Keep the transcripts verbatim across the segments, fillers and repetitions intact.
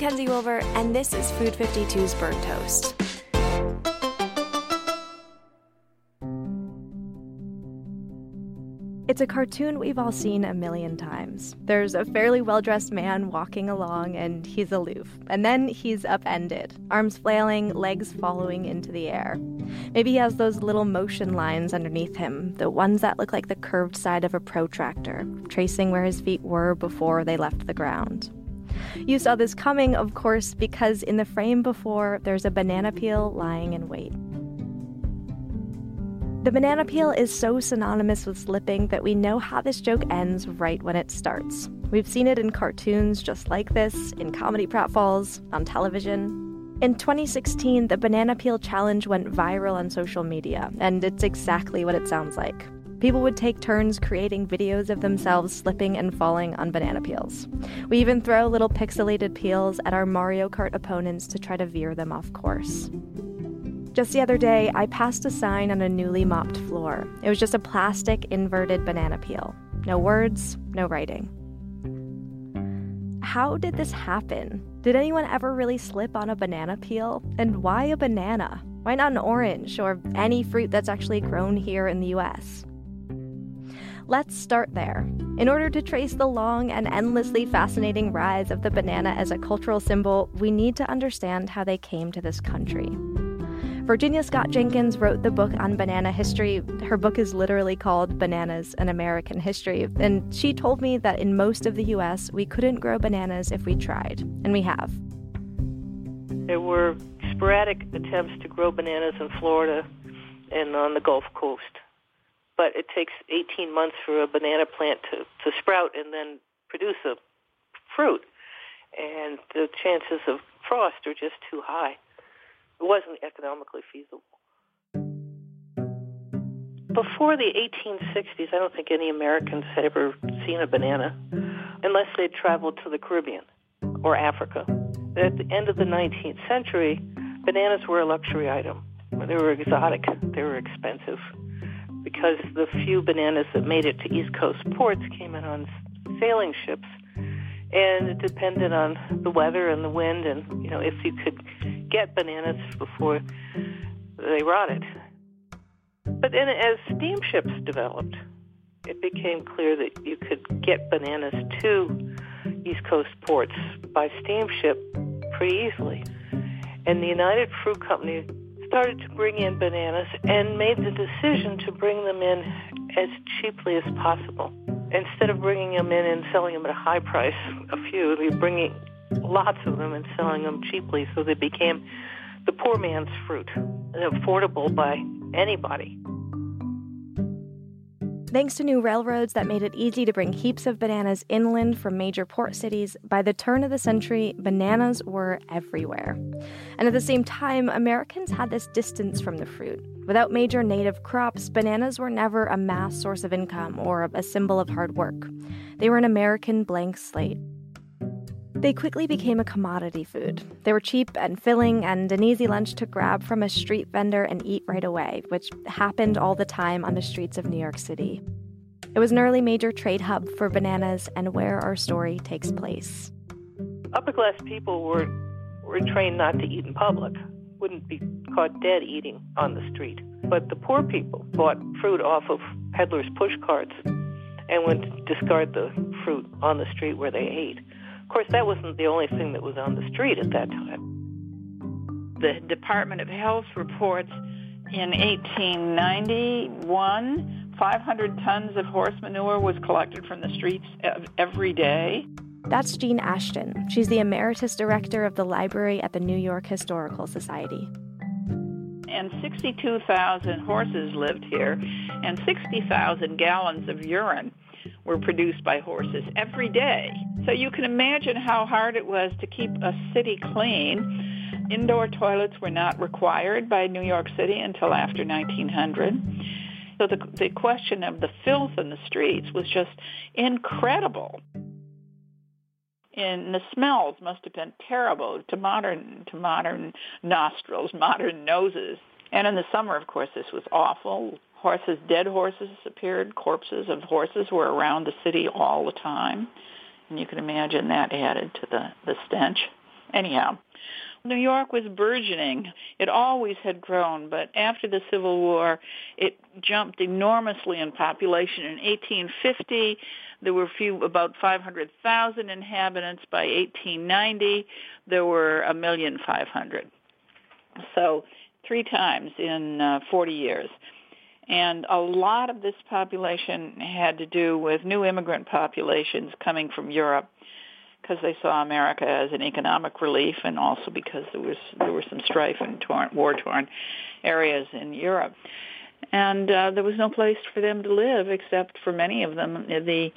Kenzie Wilber, and this is Food fifty-two's Burnt Toast. It's a cartoon we've all seen a million times. There's a fairly well-dressed man walking along, and he's aloof. And then he's upended, arms flailing, legs following into the air. Maybe he has those little motion lines underneath him, the ones that look like the curved side of a protractor, tracing where his feet were before they left the ground. You saw this coming, of course, because in the frame before, there's a banana peel lying in wait. The banana peel is so synonymous with slipping that we know how this joke ends right when it starts. We've seen it in cartoons just like this, in comedy pratfalls, on television. In twenty sixteen, the banana peel challenge went viral on social media, and it's exactly what it sounds like. People would take turns creating videos of themselves slipping and falling on banana peels. We even throw little pixelated peels at our Mario Kart opponents to try to veer them off course. Just the other day, I passed a sign on a newly mopped floor. It was just a plastic inverted banana peel. No words, no writing. How did this happen? Did anyone ever really slip on a banana peel? And why a banana? Why not an orange or any fruit that's actually grown here in the U S? Let's start there. In order to trace the long and endlessly fascinating rise of the banana as a cultural symbol, we need to understand how they came to this country. Virginia Scott Jenkins wrote the book on banana history. Her book is literally called Bananas in American History, and she told me that in most of the U S, we couldn't grow bananas if we tried, and we have. There were sporadic attempts to grow bananas in Florida and on the Gulf Coast. But it takes eighteen months for a banana plant to, to sprout and then produce a fruit. And the chances of frost are just too high. It wasn't economically feasible. Before the eighteen sixties, I don't think any Americans had ever seen a banana, unless they'd traveled to the Caribbean or Africa. At the end of the nineteenth century, bananas were a luxury item. They were exotic. They were expensive, because the few bananas that made it to East Coast ports came in on sailing ships, and it depended on the weather and the wind and, you know, if you could get bananas before they rotted. But then as steamships developed, it became clear that you could get bananas to East Coast ports by steamship pretty easily. And the United Fruit Company started to bring in bananas and made the decision to bring them in as cheaply as possible. Instead of bringing them in and selling them at a high price, a few, they were bringing lots of them and selling them cheaply, so they became the poor man's fruit, and affordable by anybody. Thanks to new railroads that made it easy to bring heaps of bananas inland from major port cities, by the turn of the century, bananas were everywhere. And at the same time, Americans had this distance from the fruit. Without major native crops, bananas were never a mass source of income or a symbol of hard work. They were an American blank slate. They quickly became a commodity food. They were cheap and filling and an easy lunch to grab from a street vendor and eat right away, which happened all the time on the streets of New York City. It was an early major trade hub for bananas and where our story takes place. Upper-class people were were trained not to eat in public, wouldn't be caught dead eating on the street. But the poor people bought fruit off of peddlers' push carts and would discard the fruit on the street where they ate. Of course, that wasn't the only thing that was on the street at that time. The Department of Health reports in eighteen ninety-one, five hundred tons of horse manure was collected from the streets every day. That's Jean Ashton. She's the emeritus director of the library at the New York Historical Society. And sixty-two thousand horses lived here, and sixty thousand gallons of urine were produced by horses every day. So you can imagine how hard it was to keep a city clean. Indoor toilets were not required by New York City until after nineteen hundred. So the, the question of the filth in the streets was just incredible. And the smells must have been terrible to modern to modern nostrils, modern noses. And in the summer, of course, this was awful. Horses, dead horses appeared. Corpses of horses were around the city all the time. And you can imagine that added to the, the stench. Anyhow, New York was burgeoning. It always had grown, but after the Civil War, it jumped enormously in population. In eighteen fifty, there were few, about five hundred thousand inhabitants. By eighteen ninety, there were one million five hundred thousand. So three times in uh, forty years. And a lot of this population had to do with new immigrant populations coming from Europe, because they saw America as an economic relief, and also because there was there were some strife and torn, war-torn areas in Europe. And uh, there was no place for them to live except for many of them in the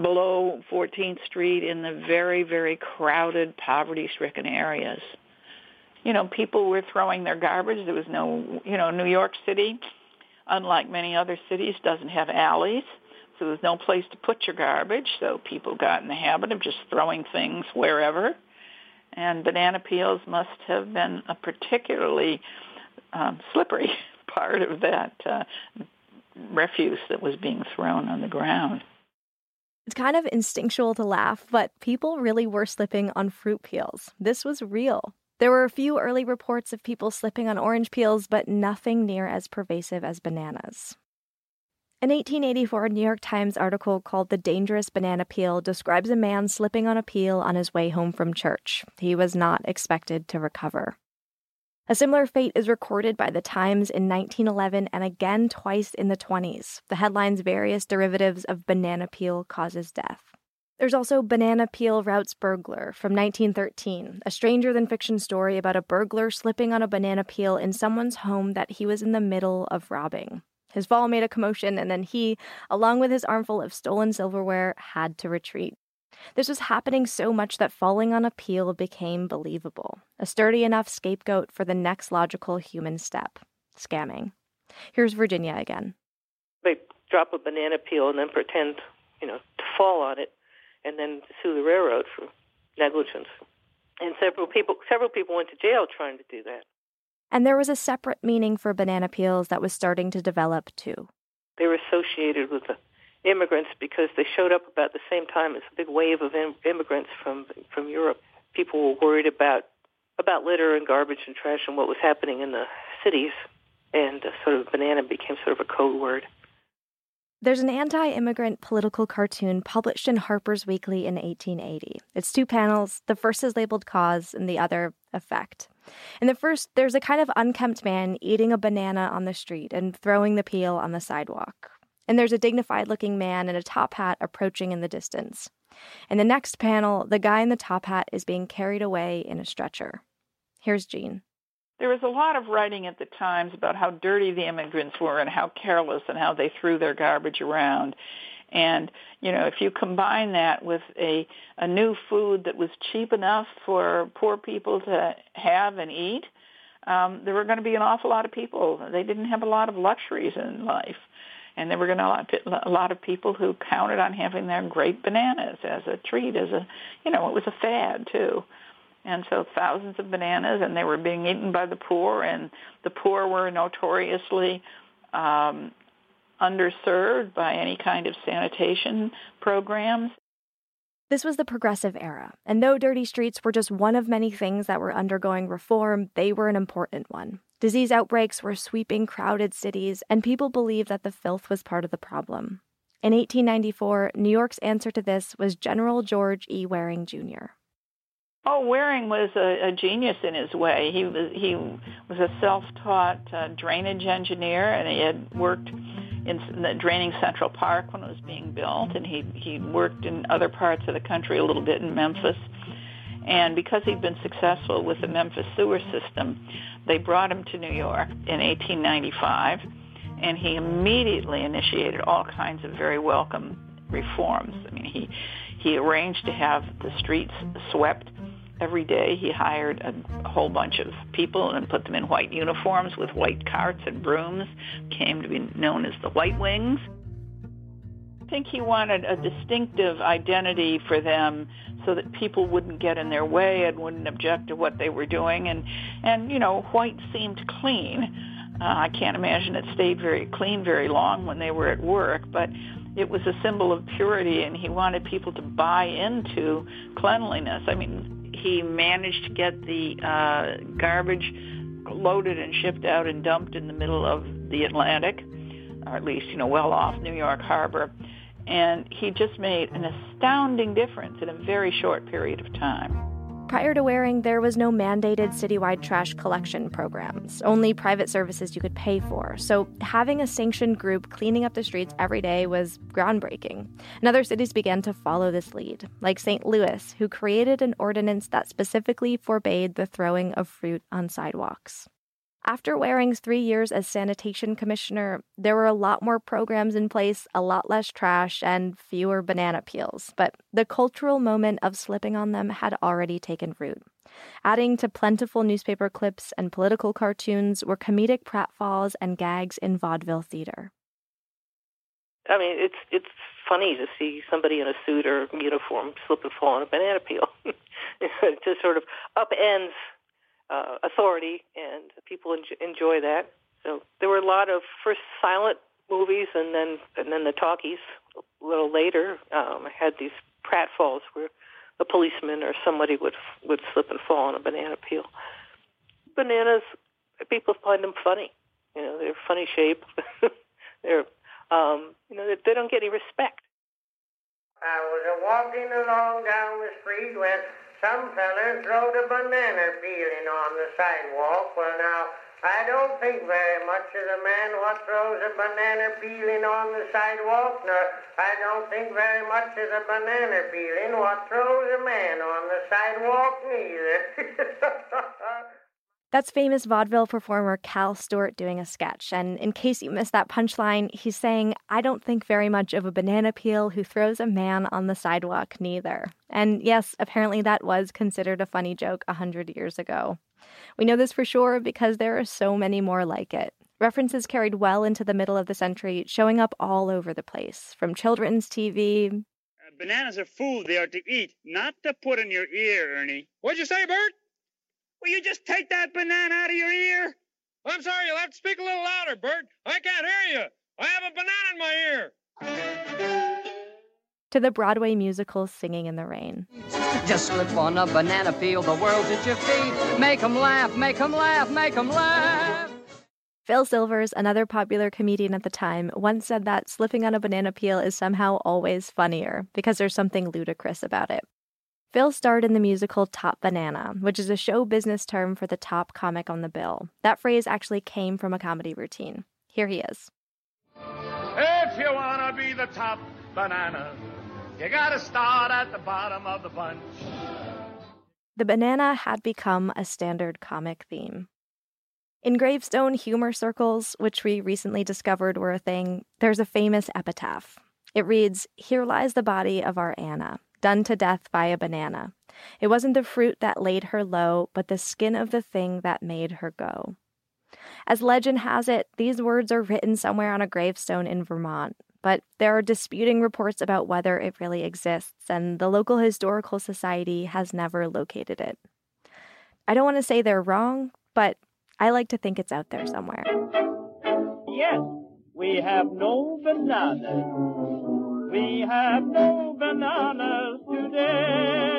below fourteenth Street in the very, very crowded, poverty-stricken areas. You know, people were throwing their garbage. There was no, you know, New York City, unlike many other cities, doesn't have alleys. So there's no place to put your garbage, so people got in the habit of just throwing things wherever. And banana peels must have been a particularly um, slippery part of that uh, refuse that was being thrown on the ground. It's kind of instinctual to laugh, but people really were slipping on fruit peels. This was real. There were a few early reports of people slipping on orange peels, but nothing near as pervasive as bananas. An eighteen eighty-four New York Times article called "The Dangerous Banana Peel" describes a man slipping on a peel on his way home from church. He was not expected to recover. A similar fate is recorded by the Times in nineteen eleven and again twice in the twenties. The headline's various derivatives of banana peel causes death. There's also Banana Peel Routes Burglar from nineteen thirteen, a stranger-than-fiction story about a burglar slipping on a banana peel in someone's home that he was in the middle of robbing. His fall made a commotion, and then he, along with his armful of stolen silverware, had to retreat. This was happening so much that falling on a peel became believable, a sturdy enough scapegoat for the next logical human step, scamming. Here's Virginia again. They drop a banana peel and then pretend, you know, to fall on it, and then sue the railroad for negligence. And several people, several people went to jail trying to do that. And there was a separate meaning for banana peels that was starting to develop, too. They were associated with the immigrants because they showed up about the same time as a big wave of im- immigrants from from Europe. People were worried about about litter and garbage and trash and what was happening in the cities, and uh, sort of banana became sort of a code word. There's an anti-immigrant political cartoon published in Harper's Weekly in eighteen eighty. It's two panels. The first is labeled Cause and the other Effect. In the first, there's a kind of unkempt man eating a banana on the street and throwing the peel on the sidewalk. And there's a dignified-looking man in a top hat approaching in the distance. In the next panel, the guy in the top hat is being carried away in a stretcher. Here's Jean. There was a lot of writing at the Times about how dirty the immigrants were and how careless and how they threw their garbage around. And, you know, if you combine that with a, a new food that was cheap enough for poor people to have and eat, um, there were going to be an awful lot of people. They didn't have a lot of luxuries in life. And there were going to be a lot of people who counted on having their grape bananas as a treat, as a, you know, it was a fad, too. And so thousands of bananas, and they were being eaten by the poor, and the poor were notoriously um, underserved by any kind of sanitation programs. This was the progressive era, and though dirty streets were just one of many things that were undergoing reform, they were an important one. Disease outbreaks were sweeping crowded cities, and people believed that the filth was part of the problem. In eighteen ninety-four, New York's answer to this was General George E. Waring, Junior Oh, Waring was a, a genius in his way. He was he was a self-taught uh, drainage engineer, and he had worked in the draining Central Park when it was being built, and he he worked in other parts of the country a little bit in Memphis. And because he'd been successful with the Memphis sewer system, they brought him to New York in eighteen ninety-five, and he immediately initiated all kinds of very welcome reforms. I mean, he he arranged to have the streets swept every day. He hired a whole bunch of people and put them in white uniforms with white carts and brooms, came to be known as the White Wings. I think he wanted a distinctive identity for them so that people wouldn't get in their way and wouldn't object to what they were doing. And, and you know, white seemed clean. Uh, I can't imagine it stayed very clean very long when they were at work, but it was a symbol of purity, and he wanted people to buy into cleanliness. I mean, he managed to get the uh, garbage loaded and shipped out and dumped in the middle of the Atlantic, or at least, you know, well off New York Harbor. And he just made an astounding difference in a very short period of time. Prior to Waring, there was no mandated citywide trash collection programs, only private services you could pay for. So having a sanctioned group cleaning up the streets every day was groundbreaking. And other cities began to follow this lead, like Saint Louis, who created an ordinance that specifically forbade the throwing of fruit on sidewalks. After Waring's three years as sanitation commissioner, there were a lot more programs in place, a lot less trash, and fewer banana peels. But the cultural moment of slipping on them had already taken root. Adding to plentiful newspaper clips and political cartoons were comedic pratfalls and gags in vaudeville theater. I mean, it's it's funny to see somebody in a suit or uniform slip and fall on a banana peel. It just sort of upends Uh, authority, and people en- enjoy that. So there were a lot of first silent movies, and then and then the talkies. A little later, um, I had these pratfalls where a policeman or somebody would would slip and fall on a banana peel. Bananas, people find them funny. You know, they're funny shape. they're um, you know they, they don't get any respect. I was uh, walking along down the street when some fella throwed a banana peeling on the sidewalk. Well, now, I don't think very much of the man what throws a banana peeling on the sidewalk, nor I don't think very much of the banana peeling what throws a man on the sidewalk, neither. That's famous vaudeville performer Cal Stewart doing a sketch. And in case you missed that punchline, he's saying, I don't think very much of a banana peel who throws a man on the sidewalk neither. And yes, apparently that was considered a funny joke one hundred years ago. We know this for sure because there are so many more like it. References carried well into the middle of the century, showing up all over the place, from children's T V. Uh, bananas are food they are to eat, not to put in your ear, Ernie. What'd you say, Bert? Will you just take that banana out of your ear? I'm sorry, you'll have to speak a little louder, Bert. I can't hear you. I have a banana in my ear. To the Broadway musical Singing in the Rain. Just slip on a banana peel, the world's at your feet. Make 'em laugh, make 'em laugh, make 'em laugh. Phil Silvers, another popular comedian at the time, once said that slipping on a banana peel is somehow always funnier because there's something ludicrous about it. Phil starred in the musical Top Banana, which is a show business term for the top comic on the bill. That phrase actually came from a comedy routine. Here he is. If you want to be the top banana, you got to start at the bottom of the bunch. The banana had become a standard comic theme. In gravestone humor circles, which we recently discovered were a thing, there's a famous epitaph. It reads, "Here lies the body of our Anna, done to death by a banana. It wasn't the fruit that laid her low, but the skin of the thing that made her go." As legend has it, these words are written somewhere on a gravestone in Vermont, but there are disputing reports about whether it really exists, and the local historical society has never located it. I don't want to say they're wrong, but I like to think it's out there somewhere. Yes, we have no bananas. We have no bananas today.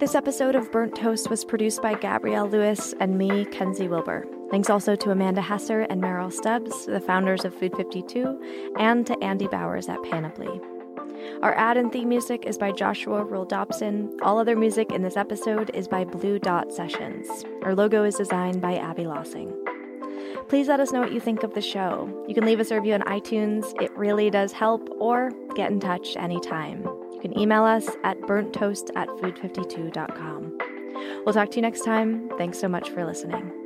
This episode of Burnt Toast was produced by Gabrielle Lewis and me, Kenzie Wilber. Thanks also to Amanda Hesser and Meryl Stubbs, the founders of Food fifty-two, and to Andy Bowers at Panoply. Our ad and theme music is by Joshua Roll Dobson. All other music in this episode is by Blue Dot Sessions. Our logo is designed by Abby Lossing. Please let us know what you think of the show. You can leave us a review on iTunes. It really does help, or get in touch anytime. You can email us at burnttoast at food fifty-two dot com. We'll talk to you next time. Thanks so much for listening.